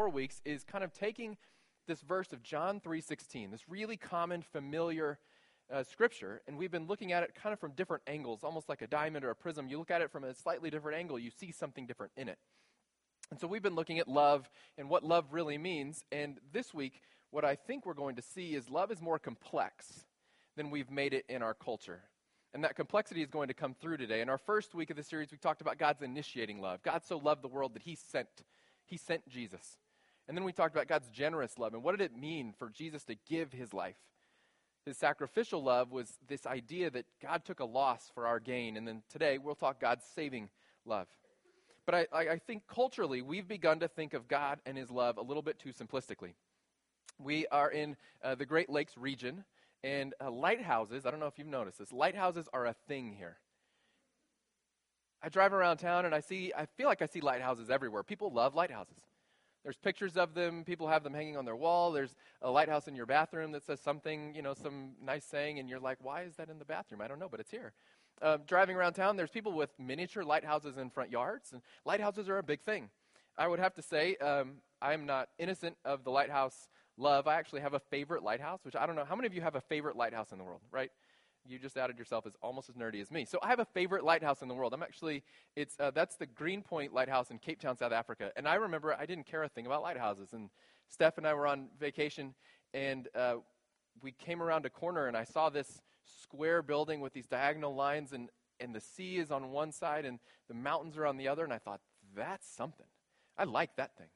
4 weeks is kind of taking this verse of John 3:16, this really common, familiar scripture, and we've been looking at it kind of from different angles, almost like a diamond or a prism. You look at it from a slightly different angle, you see something different in it. And so we've been looking at love and what love really means, and this week, what I think we're going to see is love is more complex than we've made it in our culture. And that complexity is going to come through today. In our first week of the series, we talked about God's initiating love. God so loved the world that he sent Jesus. And then we talked about God's generous love, and what did it mean for Jesus to give his life? His sacrificial love was this idea that God took a loss for our gain. And then today, we'll talk God's saving love. But I think culturally, we've begun to think of God and his love a little bit too simplistically. We are in the Great Lakes region, and lighthouses, I don't know if you've noticed this, lighthouses are a thing here. I drive around town, and I feel like I see lighthouses everywhere. People love lighthouses. There's pictures of them. People have them hanging on their wall. There's a lighthouse in your bathroom that says something, you know, some nice saying, and you're like, why is that in the bathroom? I don't know, but it's here. Driving around town, there's people with miniature lighthouses in front yards, and lighthouses are a big thing. I would have to say I'm not innocent of the lighthouse love. I actually have a favorite lighthouse, which I don't know. How many of you have a favorite lighthouse in the world, right? You just outed yourself as almost as nerdy as me. So I have a favorite lighthouse in the world. That's the Greenpoint Lighthouse in Cape Town, South Africa. And I remember I didn't care a thing about lighthouses. And Steph and I were on vacation, and we came around a corner, and I saw this square building with these diagonal lines, and the sea is on one side, and the mountains are on the other. And I thought, that's something. I like that thing.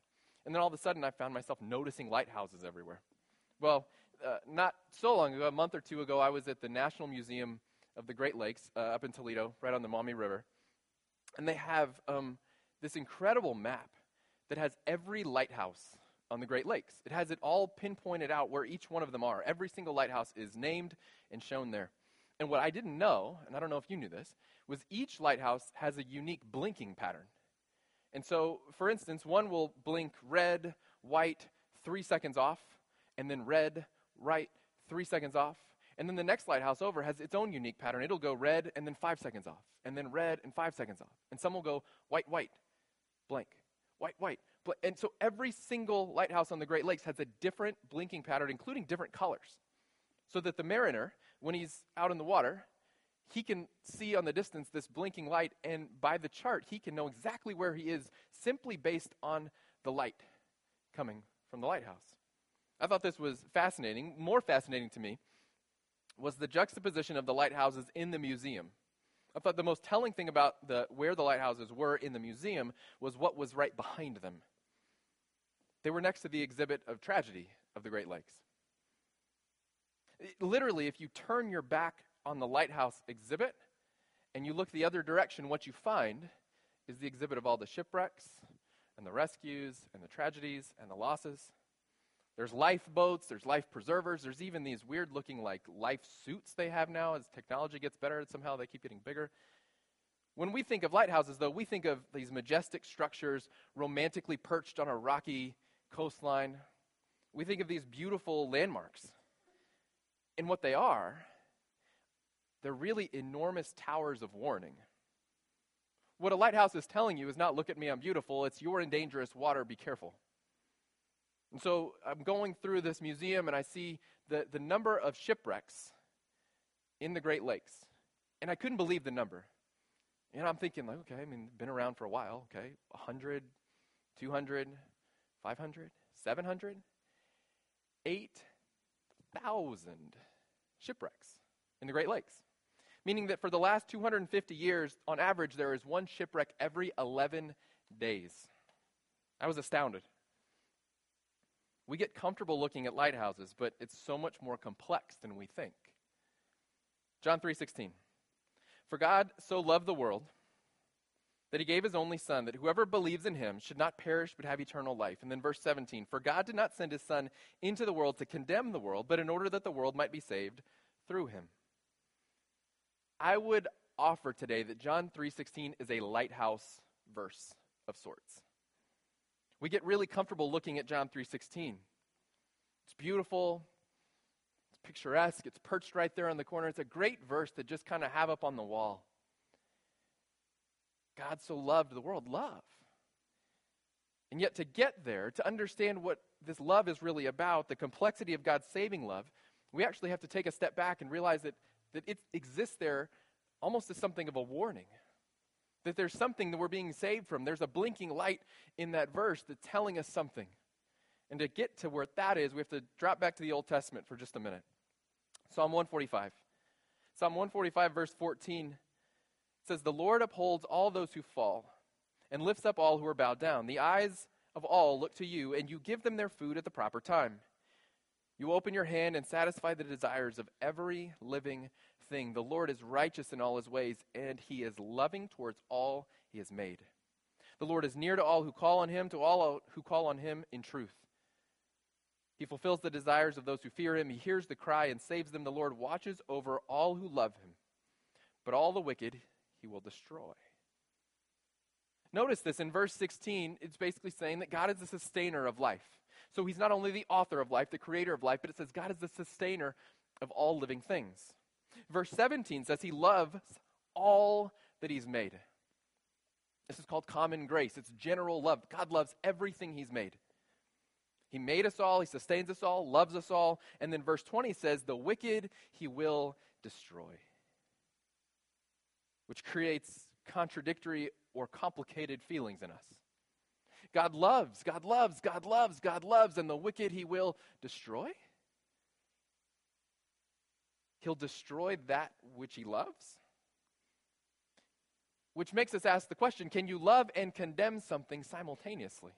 And then all of a sudden, I found myself noticing lighthouses everywhere. Well, not so long ago, a month or two ago, I was at the National Museum of the Great Lakes up in Toledo, right on the Maumee River. And they have this incredible map that has every lighthouse on the Great Lakes. It has it all pinpointed out where each one of them are. Every single lighthouse is named and shown there. And what I didn't know, and I don't know if you knew this, was each lighthouse has a unique blinking pattern. And so, for instance, one will blink red, white, 3 seconds off, and then red, right, 3 seconds off. And then the next lighthouse over has its own unique pattern. It'll go red and then 5 seconds off, and then red and 5 seconds off. And some will go white, white, blank, white, white, blank. And so every single lighthouse on the Great Lakes has a different blinking pattern, including different colors, so that the mariner, when he's out in the water, he can see on the distance this blinking light, and by the chart, he can know exactly where he is simply based on the light coming from the lighthouse. I thought this was fascinating. More fascinating to me was the juxtaposition of the lighthouses in the museum. I thought the most telling thing about where the lighthouses were in the museum was what was right behind them. They were next to the exhibit of tragedy of the Great Lakes. Literally, if you turn your back on the lighthouse exhibit and you look the other direction, what you find is the exhibit of all the shipwrecks and the rescues and the tragedies and the losses. There's lifeboats, there's life preservers, there's even these weird-looking like life suits they have now. As technology gets better, somehow they keep getting bigger. When we think of lighthouses, though, we think of these majestic structures romantically perched on a rocky coastline. We think of these beautiful landmarks. And what they are, they're really enormous towers of warning. What a lighthouse is telling you is not, look at me, I'm beautiful. It's, you're in dangerous water, be careful. And so I'm going through this museum, and I see the number of shipwrecks in the Great Lakes. And I couldn't believe the number. And I'm thinking, like, okay, I mean, been around for a while, okay, 100, 200, 500, 700, 8,000 shipwrecks in the Great Lakes. Meaning that for the last 250 years, on average, there is one shipwreck every 11 days. I was astounded. We get comfortable looking at lighthouses, but it's so much more complex than we think. John 3:16. For God so loved the world that he gave his only son, that whoever believes in him should not perish but have eternal life. And then verse 17. For God did not send his son into the world to condemn the world, but in order that the world might be saved through him. I would offer today that John 3:16 is a lighthouse verse of sorts. We get really comfortable looking at John 3:16. It's beautiful, it's picturesque, it's perched right there on the corner. It's a great verse to just kind of have up on the wall. God so loved the world, love. And yet to get there, to understand what this love is really about, the complexity of God's saving love, we actually have to take a step back and realize that it exists there almost as something of a warning, that there's something that we're being saved from. There's a blinking light in that verse that's telling us something. And to get to where that is, we have to drop back to the Old Testament for just a minute. Psalm 145. Psalm 145, verse 14 says, "The Lord upholds all those who fall and lifts up all who are bowed down. The eyes of all look to you, and you give them their food at the proper time. You open your hand and satisfy the desires of every living thing. The Lord is righteous in all his ways, and he is loving towards all he has made. The Lord is near to all who call on him, to all who call on him in truth. He fulfills the desires of those who fear him. He hears the cry and saves them. The Lord watches over all who love him, but all the wicked he will destroy." Notice this in verse 16, it's basically saying that God is the sustainer of life. So he's not only the author of life, the creator of life, but it says God is the sustainer of all living things. Verse 17 says he loves all that he's made. This is called common grace. It's general love. God loves everything he's made. He made us all, he sustains us all, loves us all. And then verse 20 says, the wicked he will destroy, which creates contradictory or complicated feelings in us. God loves, God loves, God loves, God loves, and the wicked he will destroy? He'll destroy that which he loves? Which makes us ask the question, can you love and condemn something simultaneously?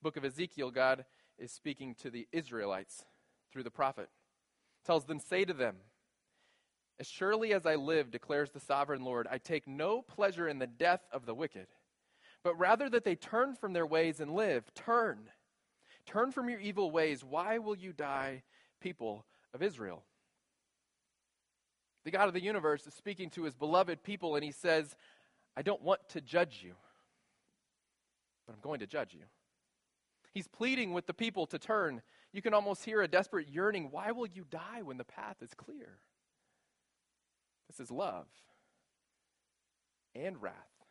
Book of Ezekiel, God is speaking to the Israelites through the prophet. Tells them, "Say to them, as surely as I live, declares the sovereign Lord, I take no pleasure in the death of the wicked, but rather that they turn from their ways and live. Turn. Turn from your evil ways. Why will you die, people of Israel?" The God of the universe is speaking to his beloved people, and he says, "I don't want to judge you, but I'm going to judge you." He's pleading with the people to turn. You can almost hear a desperate yearning. Why will you die when the path is clear? This is love and wrath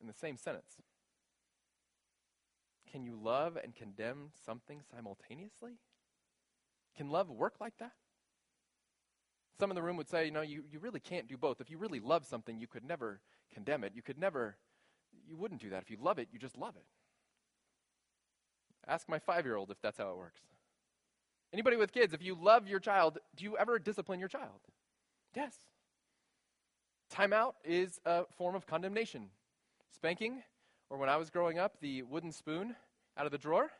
in the same sentence. Can you love and condemn something simultaneously? Can love work like that? Some in the room would say, you really can't do both. If you really love something, you could never condemn it. You wouldn't do that. If you love it, you just love it. Ask my 5-year-old if that's how it works. Anybody with kids, if you love your child, do you ever discipline your child? Yes. Timeout is a form of condemnation. Spanking, or when I was growing up, the wooden spoon out of the drawer.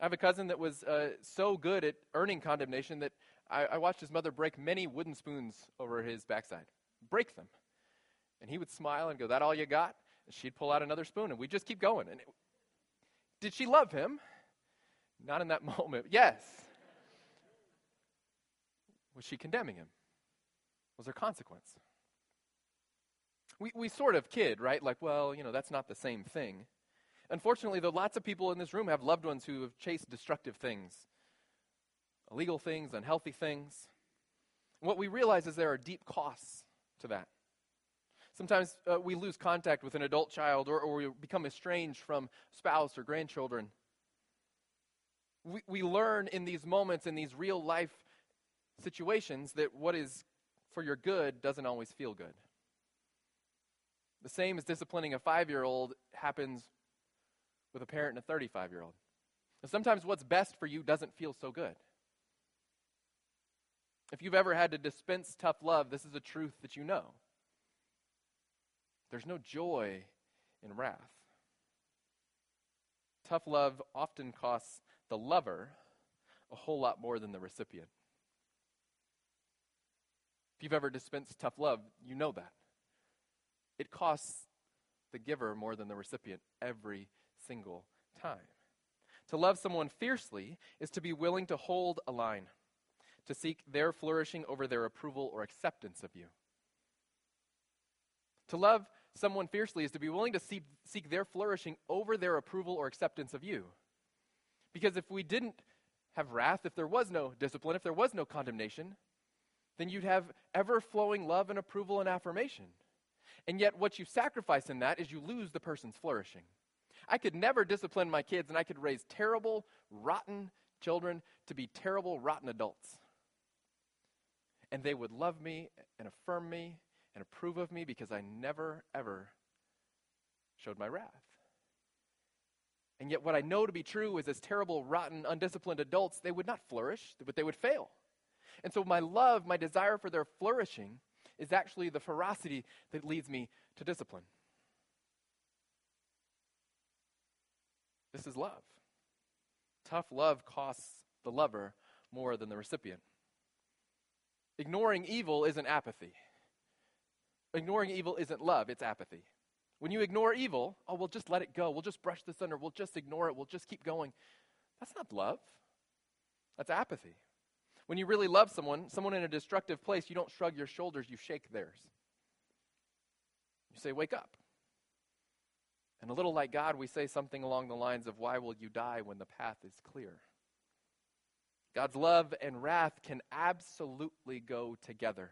I have a cousin that was so good at earning condemnation that I watched his mother break many wooden spoons over his backside. Break them. And he would smile and go, "That all you got?" And she'd pull out another spoon, and we'd just keep going. And did she love him? Not in that moment. Yes. Was she condemning him? Was there consequence? We sort of kid, right? Like, well, that's not the same thing. Unfortunately, though, lots of people in this room have loved ones who have chased destructive things, illegal things, unhealthy things. And what we realize is there are deep costs to that. Sometimes we lose contact with an adult child or we become estranged from spouse or grandchildren. We learn in these moments, in these real life situations, that what is for your good doesn't always feel good. The same as disciplining a 5-year-old happens with a parent and a 35-year-old. And sometimes what's best for you doesn't feel so good. If you've ever had to dispense tough love, this is a truth that you know. There's no joy in wrath. Tough love often costs the lover a whole lot more than the recipient. If you've ever dispensed tough love, you know that. It costs the giver more than the recipient every single time. To love someone fiercely is to be willing to hold a line, to seek their flourishing over their approval or acceptance of you. To love someone fiercely is to be willing to seek their flourishing over their approval or acceptance of you. Because if we didn't have wrath, if there was no discipline, if there was no condemnation, then you'd have ever-flowing love and approval and affirmation. And yet what you sacrifice in that is you lose the person's flourishing. I could never discipline my kids, and I could raise terrible, rotten children to be terrible, rotten adults. And they would love me and affirm me and approve of me because I never, ever showed my wrath. And yet what I know to be true is as terrible, rotten, undisciplined adults, they would not flourish, but they would fail. And so my love, my desire for their flourishing is actually the ferocity that leads me to discipline. This is love. Tough love costs the lover more than the recipient. Ignoring evil isn't apathy. Ignoring evil isn't love, it's apathy. When you ignore evil, oh, we'll just let it go. We'll just brush this under. We'll just ignore it. We'll just keep going. That's not love. That's apathy. When you really love someone in a destructive place, you don't shrug your shoulders, you shake theirs. You say, wake up. And a little like God, we say something along the lines of, why will you die when the path is clear? God's love and wrath can absolutely go together.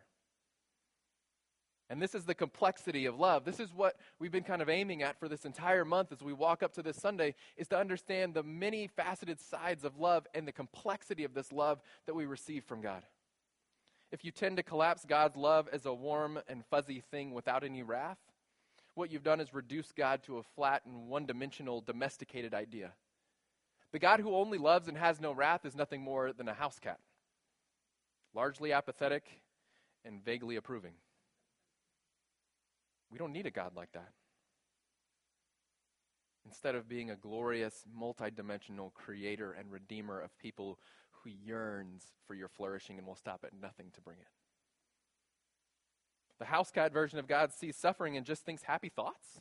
And this is the complexity of love. This is what we've been kind of aiming at for this entire month as we walk up to this Sunday, is to understand the many faceted sides of love and the complexity of this love that we receive from God. If you tend to collapse God's love as a warm and fuzzy thing without any wrath, what you've done is reduce God to a flat and one-dimensional domesticated idea. The God who only loves and has no wrath is nothing more than a house cat, largely apathetic and vaguely approving. We don't need a God like that. Instead of being a glorious, multidimensional creator and redeemer of people who yearns for your flourishing and will stop at nothing to bring it. The house cat version of God sees suffering and just thinks happy thoughts,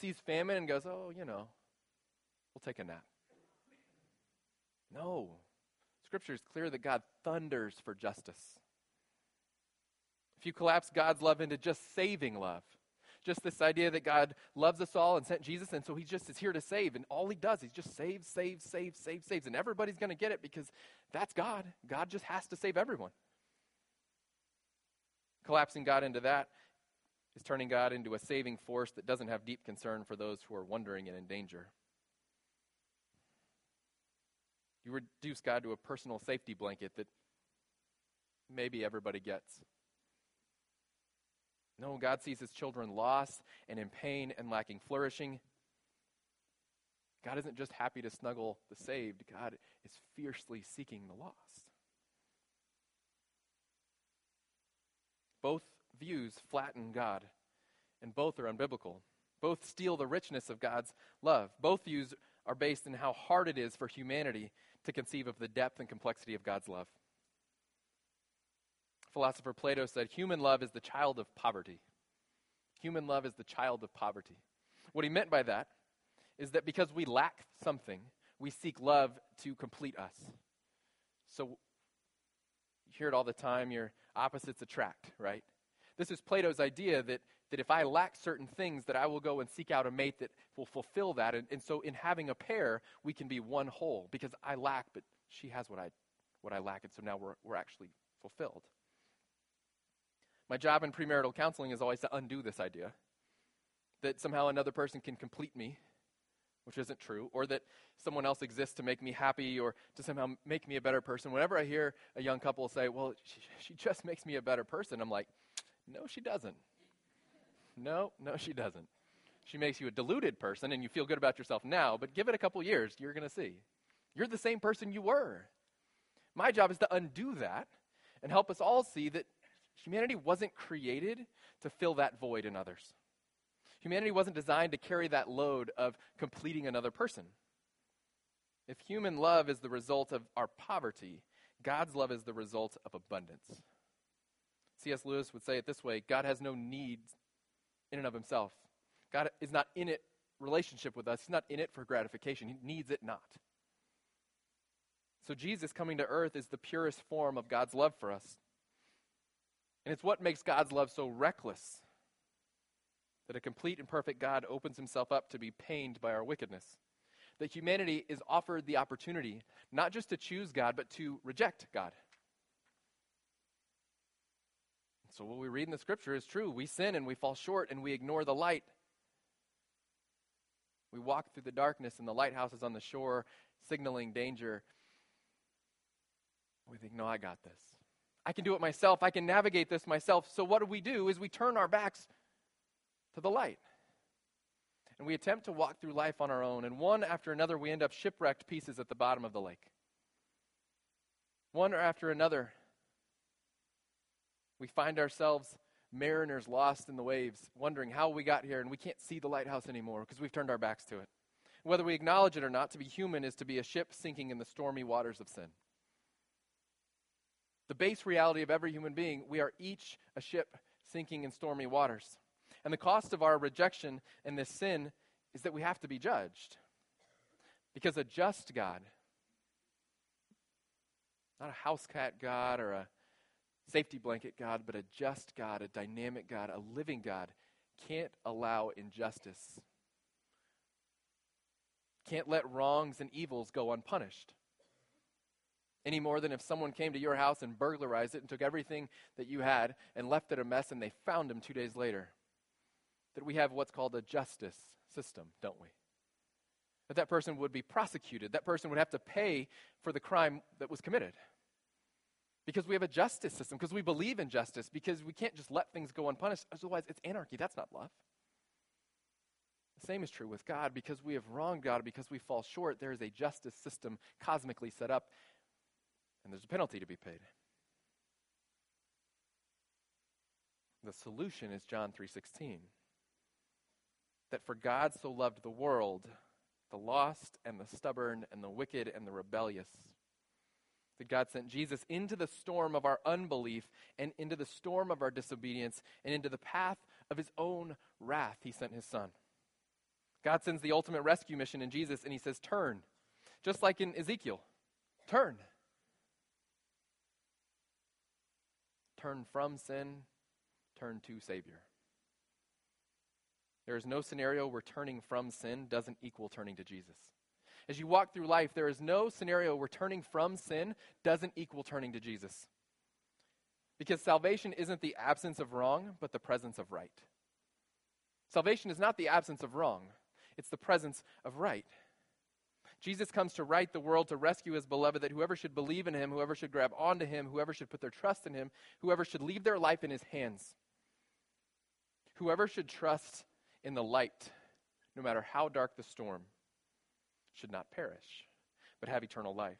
sees famine and goes, oh, you know, we'll take a nap. No. Scripture is clear that God thunders for justice. If you collapse God's love into just saving love, just this idea that God loves us all and sent Jesus, and so he just is here to save, and all he does is just saves, and everybody's going to get it because that's God. God just has to save everyone. Collapsing God into that is turning God into a saving force that doesn't have deep concern for those who are wandering and in danger. You reduce God to a personal safety blanket that maybe everybody gets. No, God sees his children lost and in pain and lacking flourishing. God isn't just happy to snuggle the saved. God is fiercely seeking the lost. Both views flatten God, and both are unbiblical. Both steal the richness of God's love. Both views are based in how hard it is for humanity to conceive of the depth and complexity of God's love. Philosopher Plato said, human love is the child of poverty. Human love is the child of poverty. What he meant by that is that because we lack something, we seek love to complete us. So you hear it all the time, your opposites attract, right? This is Plato's idea that if I lack certain things, that I will go and seek out a mate that will fulfill that. And so in having a pair, we can be one whole because I lack, but she has what I lack. And so now we're actually fulfilled. My job in premarital counseling is always to undo this idea that somehow another person can complete me, which isn't true, or that someone else exists to make me happy or to somehow make me a better person. Whenever I hear a young couple say, well, she just makes me a better person, I'm like, no, she doesn't. No, she doesn't. She makes you a deluded person, and you feel good about yourself now, but give it a couple years, you're going to see. You're the same person you were. My job is to undo that and help us all see that humanity wasn't created to fill that void in others. Humanity wasn't designed to carry that load of completing another person. If human love is the result of our poverty, God's love is the result of abundance. C.S. Lewis would say it this way, God has no need in and of himself. God is not in it relationship with us. He's not in it for gratification. He needs it not. So Jesus coming to earth is the purest form of God's love for us. And it's what makes God's love so reckless, that a complete and perfect God opens himself up to be pained by our wickedness. That humanity is offered the opportunity not just to choose God, but to reject God. So what we read in the scripture is true. We sin and we fall short and we ignore the light. We walk through the darkness and the lighthouse is on the shore, signaling danger. We think, no, I got this. I can do it myself. I can navigate this myself. So what do is we turn our backs to the light. And we attempt to walk through life on our own. And one after another, we end up shipwrecked pieces at the bottom of the lake. One after another, we find ourselves mariners lost in the waves, wondering how we got here, and we can't see the lighthouse anymore because we've turned our backs to it. Whether we acknowledge it or not, to be human is to be a ship sinking in the stormy waters of sin. The base reality of every human being, we are each a ship sinking in stormy waters. And the cost of our rejection and this sin is that we have to be judged. Because a just God, not a house cat God or a safety blanket God, but a just God, a dynamic God, a living God, can't allow injustice. Can't let wrongs and evils go unpunished. Any more than if someone came to your house and burglarized it and took everything that you had and left it a mess and they found him 2 days later. That we have what's called a justice system, don't we? That person would be prosecuted. That person would have to pay for the crime that was committed. Because we have a justice system, because we believe in justice, because we can't just let things go unpunished. Otherwise, it's anarchy. That's not love. The same is true with God. Because we have wronged God, because we fall short, there is a justice system cosmically set up, and there's a penalty to be paid. The solution is John 3:16. That for God so loved the world, the lost and the stubborn and the wicked and the rebellious, that God sent Jesus into the storm of our unbelief and into the storm of our disobedience and into the path of his own wrath, he sent his son. God sends the ultimate rescue mission in Jesus, and he says, turn. Just like in Ezekiel, turn. Turn from sin, turn to Savior. There is no scenario where turning from sin doesn't equal turning to Jesus. As you walk through life, there is no scenario where turning from sin doesn't equal turning to Jesus. Because salvation isn't the absence of wrong, but the presence of right. Salvation is not the absence of wrong. It's the presence of right. Jesus comes to right the world, to rescue his beloved, that whoever should believe in him, whoever should grab onto him, whoever should put their trust in him, whoever should leave their life in his hands, whoever should trust in the light, no matter how dark the storm, should not perish, but have eternal life.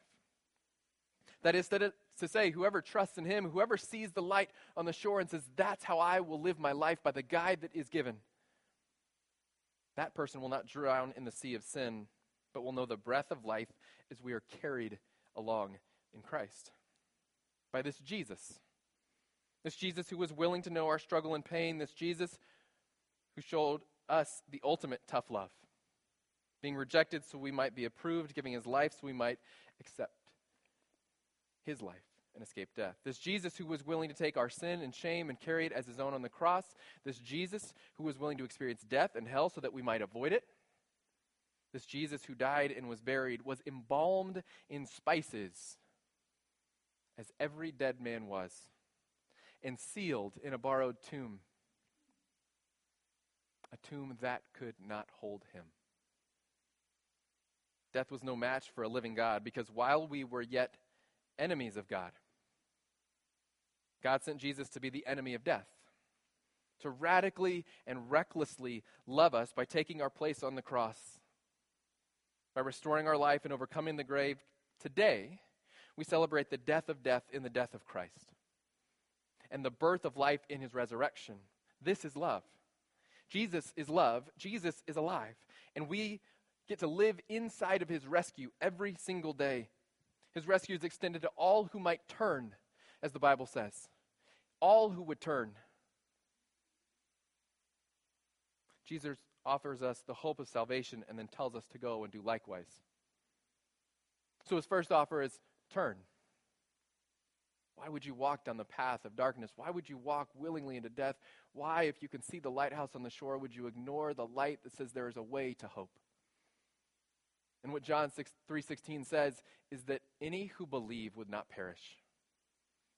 That is to say, whoever trusts in him, whoever sees the light on the shore and says, that's how I will live my life by the guide that is given, that person will not drown in the sea of sin, but will know the breath of life as we are carried along in Christ. By this Jesus who was willing to know our struggle and pain, this Jesus who showed us the ultimate tough love, being rejected so we might be approved, giving his life so we might accept his life and escape death. This Jesus who was willing to take our sin and shame and carry it as his own on the cross. This Jesus who was willing to experience death and hell so that we might avoid it. This Jesus who died and was buried, was embalmed in spices, as every dead man was, and sealed in a borrowed tomb. A tomb that could not hold him. Death was no match for a living God, because while we were yet enemies of God, God sent Jesus to be the enemy of death, to radically and recklessly love us by taking our place on the cross, by restoring our life and overcoming the grave. Today, we celebrate the death of death in the death of Christ and the birth of life in his resurrection. This is love. Jesus is love. Jesus is alive. And we get to live inside of his rescue every single day. His rescue is extended to all who might turn, as the Bible says. All who would turn. Jesus offers us the hope of salvation and then tells us to go and do likewise. So his first offer is turn. Why would you walk down the path of darkness? Why would you walk willingly into death? Why, if you can see the lighthouse on the shore, would you ignore the light that says there is a way to hope? And what John 3:16 says is that any who believe would not perish.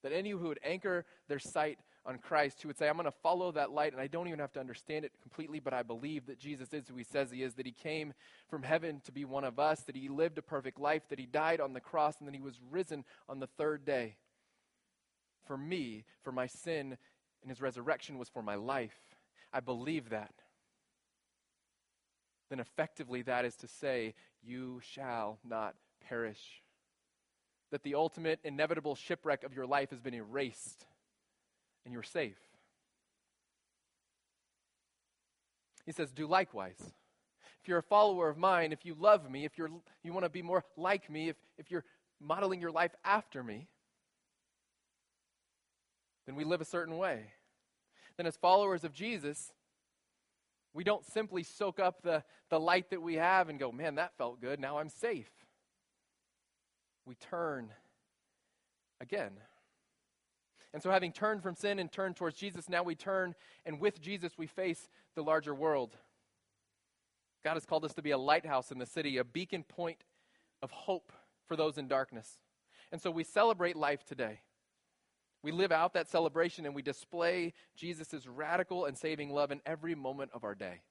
That any who would anchor their sight on Christ, who would say, I'm going to follow that light, and I don't even have to understand it completely, but I believe that Jesus is who he says he is, that he came from heaven to be one of us, that he lived a perfect life, that he died on the cross, and that he was risen on the third day for me, for my sin, and his resurrection was for my life. I believe that. Then effectively that is to say, you shall not perish. That the ultimate inevitable shipwreck of your life has been erased, and you're safe. He says, do likewise. If you're a follower of mine, if you love me, if you want to be more like me, if you're modeling your life after me, then we live a certain way. Then as followers of Jesus, we don't simply soak up the light that we have and go, man, that felt good, now I'm safe. We turn again. And so having turned from sin and turned towards Jesus, now we turn, and with Jesus we face the larger world. God has called us to be a lighthouse in the city, a beacon point of hope for those in darkness. And so we celebrate life today. We live out that celebration, and we display Jesus' radical and saving love in every moment of our day.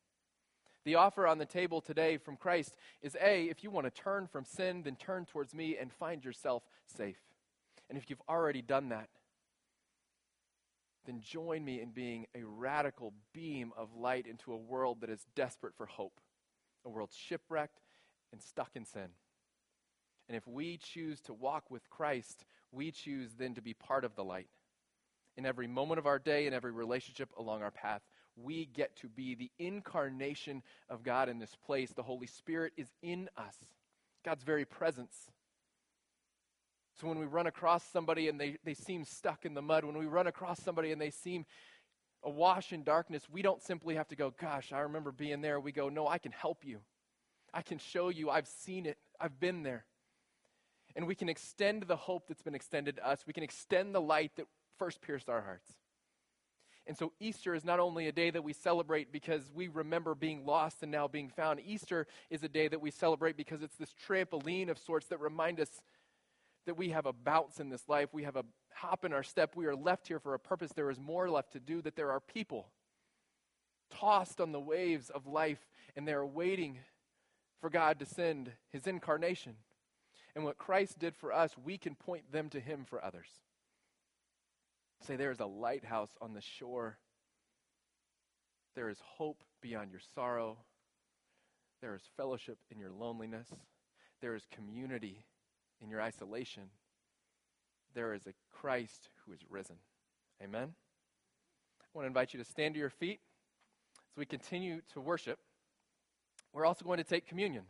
The offer on the table today from Christ is, A, if you want to turn from sin, then turn towards me and find yourself safe. And if you've already done that, then join me in being a radical beam of light into a world that is desperate for hope, a world shipwrecked and stuck in sin. And if we choose to walk with Christ, we choose then to be part of the light. In every moment of our day, in every relationship along our path, we get to be the incarnation of God in this place. The Holy Spirit is in us, God's very presence. So when we run across somebody and they seem stuck in the mud, when we run across somebody and they seem awash in darkness, we don't simply have to go, gosh, I remember being there. We go, no, I can help you. I can show you. I've seen it. I've been there. And we can extend the hope that's been extended to us. We can extend the light that first pierced our hearts. And so Easter is not only a day that we celebrate because we remember being lost and now being found. Easter is a day that we celebrate because it's this trampoline of sorts that remind us that we have a bounce in this life. We have a hop in our step. We are left here for a purpose. There is more left to do, that there are people tossed on the waves of life, and they are waiting for God to send his incarnation. And what Christ did for us, we can point them to him for others. Say, there is a lighthouse on the shore. There is hope beyond your sorrow. There is fellowship in your loneliness. There is community in your isolation. There is a Christ who is risen. Amen? I want to invite you to stand to your feet as we continue to worship. We're also going to take communion.